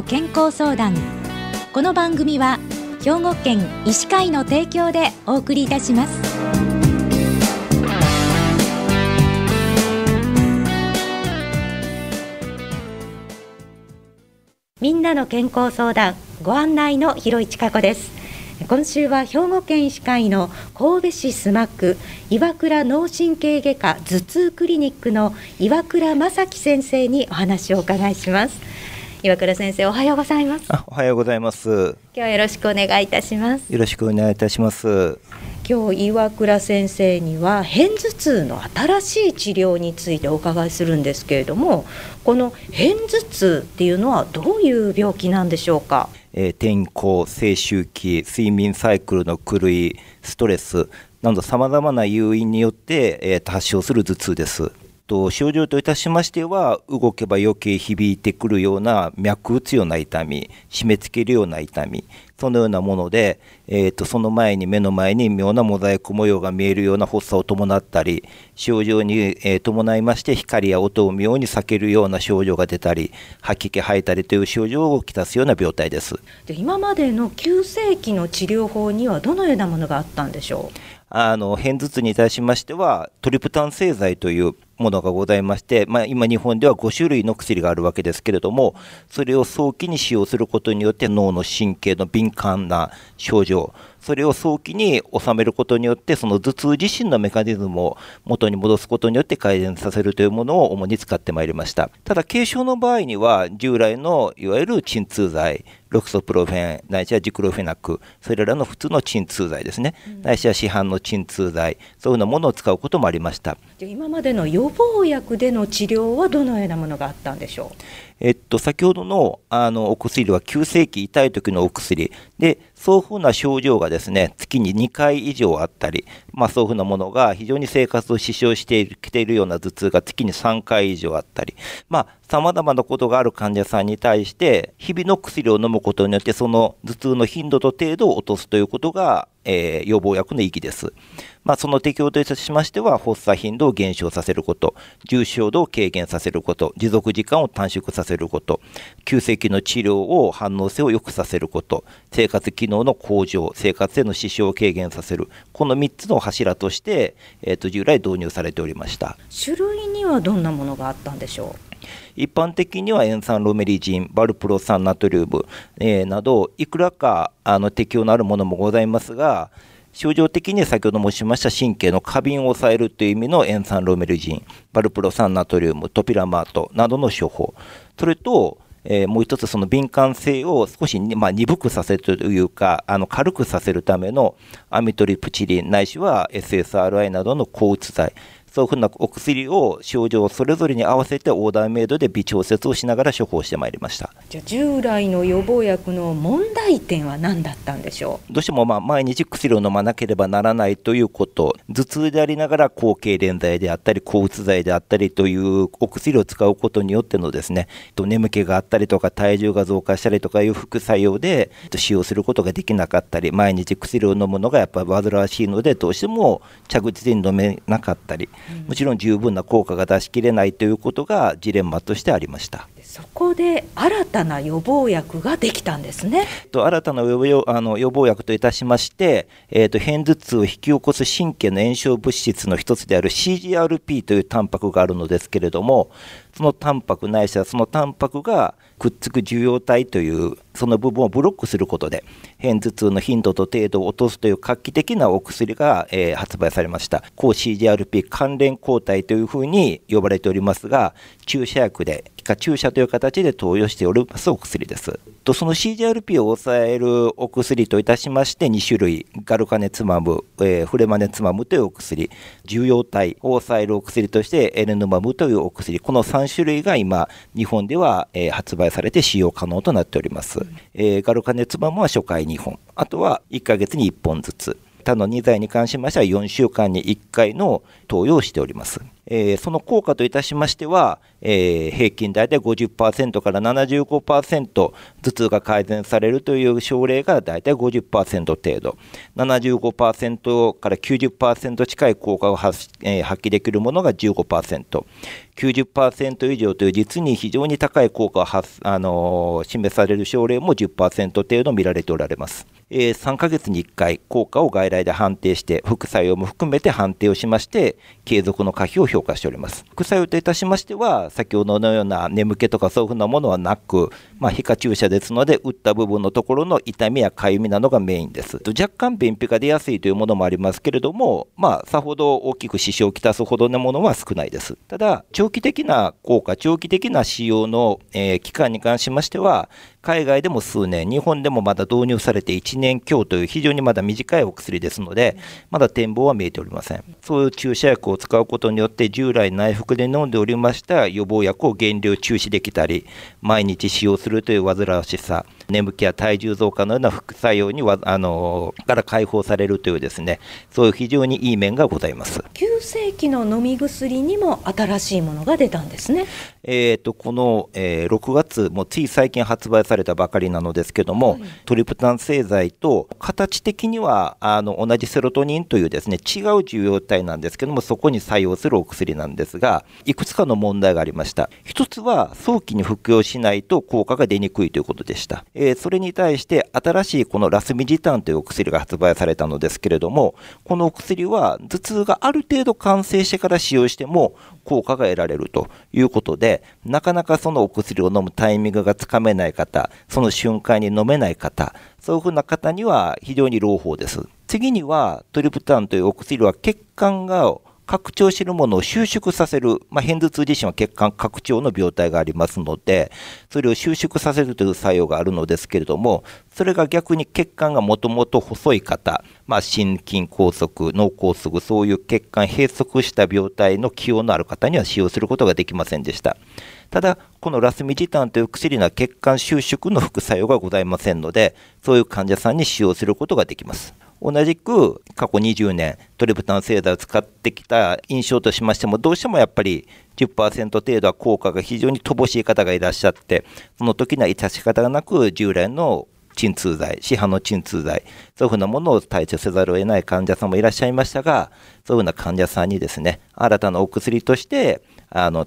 の健康相談。この番組は兵庫県医師会の提供でお送りいたします。みんなの健康相談、ご案内の広井千佳子です。今週は兵庫県医師会の神戸市須磨区岩倉脳神経外科頭痛クリニックの岩倉正樹先生にお話をお伺いします。岩倉先生、おはようございます。おはようございます。今日はよろしくお願いいたします。よろしくお願いいたします。今日岩倉先生には片頭痛の新しい治療についてお伺いするんですけれども、この片頭痛っていうのはどういう病気なんでしょうか？天候、生周期、睡眠サイクルの狂い、ストレスなどさまざまな誘因によって、発症する頭痛です。症状といたしましては、動けば余計響いてくるような脈打つような痛み、締め付けるような痛み、そのようなもので、目の前に妙なモザイク模様が見えるような発作を伴ったり、症状に、伴いまして光や音を妙に避けるような症状が出たり、吐き気吐いたりという症状をきたすような病態です。で、今までの急性期の治療法にはどのようなものがあったんでしょう？片頭痛に対しましてはトリプタン製剤というものがございまして、今日本では5種類の薬があるわけですけれども、それを早期に使用することによって脳の神経の敏感な症状、それを早期に収めることによってその頭痛自身のメカニズムを元に戻すことによって改善させるというものを主に使ってまいりました。ただ軽症の場合には従来のいわゆる鎮痛剤、ロキソプロフェンないしはジクロフェナック、それらの普通の鎮痛剤ですね、ないしは市販の鎮痛剤、そういうようなものを使うこともありました。今までの予防薬での治療はどのようなものがあったんでしょう？先ほどの、お薬は急性期痛い時のお薬で、そういうふうな症状がですね、月に2回以上あったり、そういうふうなものが非常に生活を支障してきているような頭痛が月に3回以上あったり、さまざまなことがある患者さんに対して日々の薬を飲むことによってその頭痛の頻度と程度を落とすということが、予防薬の意義です。その適用といたしましては、発作頻度を減少させること、重症度を軽減させること、持続時間を短縮させること、急性期の治療を反応性を良くさせること、生活機能の向上、生活への支障を軽減させる、この3つの柱として、従来導入されておりました。種類にはどんなものがあったんでしょう？一般的には塩酸ロメリジン、バルプロ酸ナトリウム、などいくらか適用のあるものもございますが、症状的に先ほど申しました神経の過敏を抑えるという意味の塩酸ロメリジン、バルプロ酸ナトリウム、トピラマートなどの処方、それともう一つその敏感性を少し、鈍くさせるというか軽くさせるためのアミトリプチリンないしは SSRI などの抗うつ剤、そういうふうなお薬を症状それぞれに合わせてオーダーメイドで微調節をしながら処方してまいりました。じゃあ従来の予防薬の問題点は何だったんでしょう？どうしても毎日薬を飲まなければならないということ、頭痛でありながら抗痙攣剤であったり抗うつ剤であったりというお薬を使うことによってのですね、眠気があったりとか体重が増加したりとかいう副作用で使用することができなかったり、毎日薬を飲むのがやっぱり煩わしいのでどうしても着実に飲めなかったり、もちろん十分な効果が出しきれないということがジレンマとしてありました。そこで新たな予防薬ができたんですね。新たな予防薬といたしまして、片頭痛を引き起こす神経の炎症物質の一つである CGRP というタンパクがあるのですけれども、そのタンパクないしはそのタンパクがくっつく受容体というその部分をブロックすることで片頭痛の頻度と程度を落とすという画期的なお薬が、発売されました。抗 CGRP 関連抗体というふうに呼ばれておりますが、注射薬で注射という形で投与しておりますお薬です。その CGRP を抑えるお薬といたしまして2種類、ガルカネツマム、フレマネツマムというお薬、受容体を抑えるお薬としてエレヌマムというお薬、この3種類が今日本では、発売されて使用可能となっております。ガルカネツマムは初回2本、あとは1ヶ月に1本ずつ、他の2剤に関しましては4週間に1回の投与をしております。その効果といたしましては、平均大体 50% から 75% 頭痛が改善されるという症例が大体 50% 程度、75% から 90% 近い効果を発揮できるものが 15%、90% 以上という実に非常に高い効果を示される症例も 10% 程度見られておられます。3ヶ月に1回効果を外来で判定して、副作用も含めて判定をしまして、継続の可否を評価しております。副作用といたしましては、先ほどのような眠気とかそういうふうなものはなく、皮下注射ですので打った部分のところの痛みやかゆみなどがメインです。若干便秘が出やすいというものもありますけれども、さほど大きく支障をきたすほどのものは少ないです。ただ長期的な効果、長期的な使用の、期間に関しましては、海外でも数年、日本でもまだ導入されて1年強という非常にまだ短いお薬ですので、まだ展望は見えておりません。そういう注射薬を使うことによって、従来内服で飲んでおりました予防薬を減量中止できたり、毎日使用するという煩わしさ、眠気や体重増加のような副作用にから解放されるというですね、そういう非常にいい面がございます。急性期の飲み薬にも新しいものが出たんですね。この、6月もつい最近発売されたばかりなのですけども、トリプタン製剤と形的には同じセロトニンというですね、違う受容体なんですけども、そこに作用するお薬なんですが、いくつかの問題がありました。一つは早期に服用しないと効果が出にくいということでした。それに対して新しいこのラスミジタンというお薬が発売されたのですけれども、このお薬は頭痛がある程度完成してから使用しても効果が得られるということで、なかなかそのお薬を飲むタイミングがつかめない方、その瞬間に飲めない方、そういうふうな方には非常に朗報です。次にはトリプタンというお薬は血管が拡張しているものを収縮させる、片頭痛自身は血管拡張の病態がありますので、それを収縮させるという作用があるのですけれども、それが逆に血管がもともと細い方、心筋梗塞、脳梗塞、そういう血管閉塞した病態の既往のある方には使用することができませんでした。ただこのラスミジタンという薬には血管収縮の副作用がございませんので、そういう患者さんに使用することができます。同じく過去20年トリプタン製剤を使ってきた印象としましても、どうしてもやっぱり 10% 程度は効果が非常に乏しい方がいらっしゃって、その時には致し方なく従来の鎮痛剤、市販の鎮痛剤、そういうふうなものを対処せざるを得ない患者さんもいらっしゃいましたが、そういうふうな患者さんにですね、新たなお薬として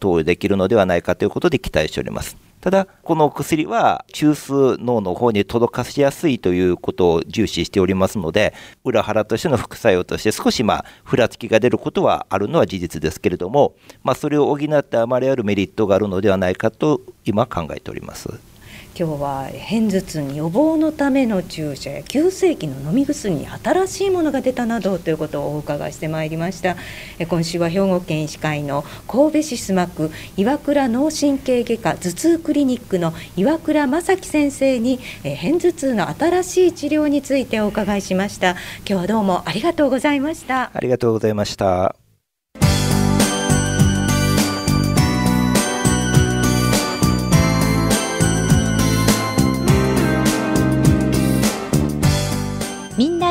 投与できるのではないかということで期待しております。ただこのお薬は中枢脳の方に届かしやすいということを重視しておりますので、裏腹としての副作用として少しふらつきが出ることはあるのは事実ですけれども、それを補ってあまりあるメリットがあるのではないかと今考えております。今日は片頭痛予防のための注射や急性期の飲み薬に新しいものが出たなどということをお伺いしてまいりました。今週は兵庫県医師会の神戸市須磨区岩倉脳神経外科頭痛クリニックの岩倉正樹先生に片頭痛の新しい治療についてお伺いしました。今日はどうもありがとうございました。ありがとうございました。みんな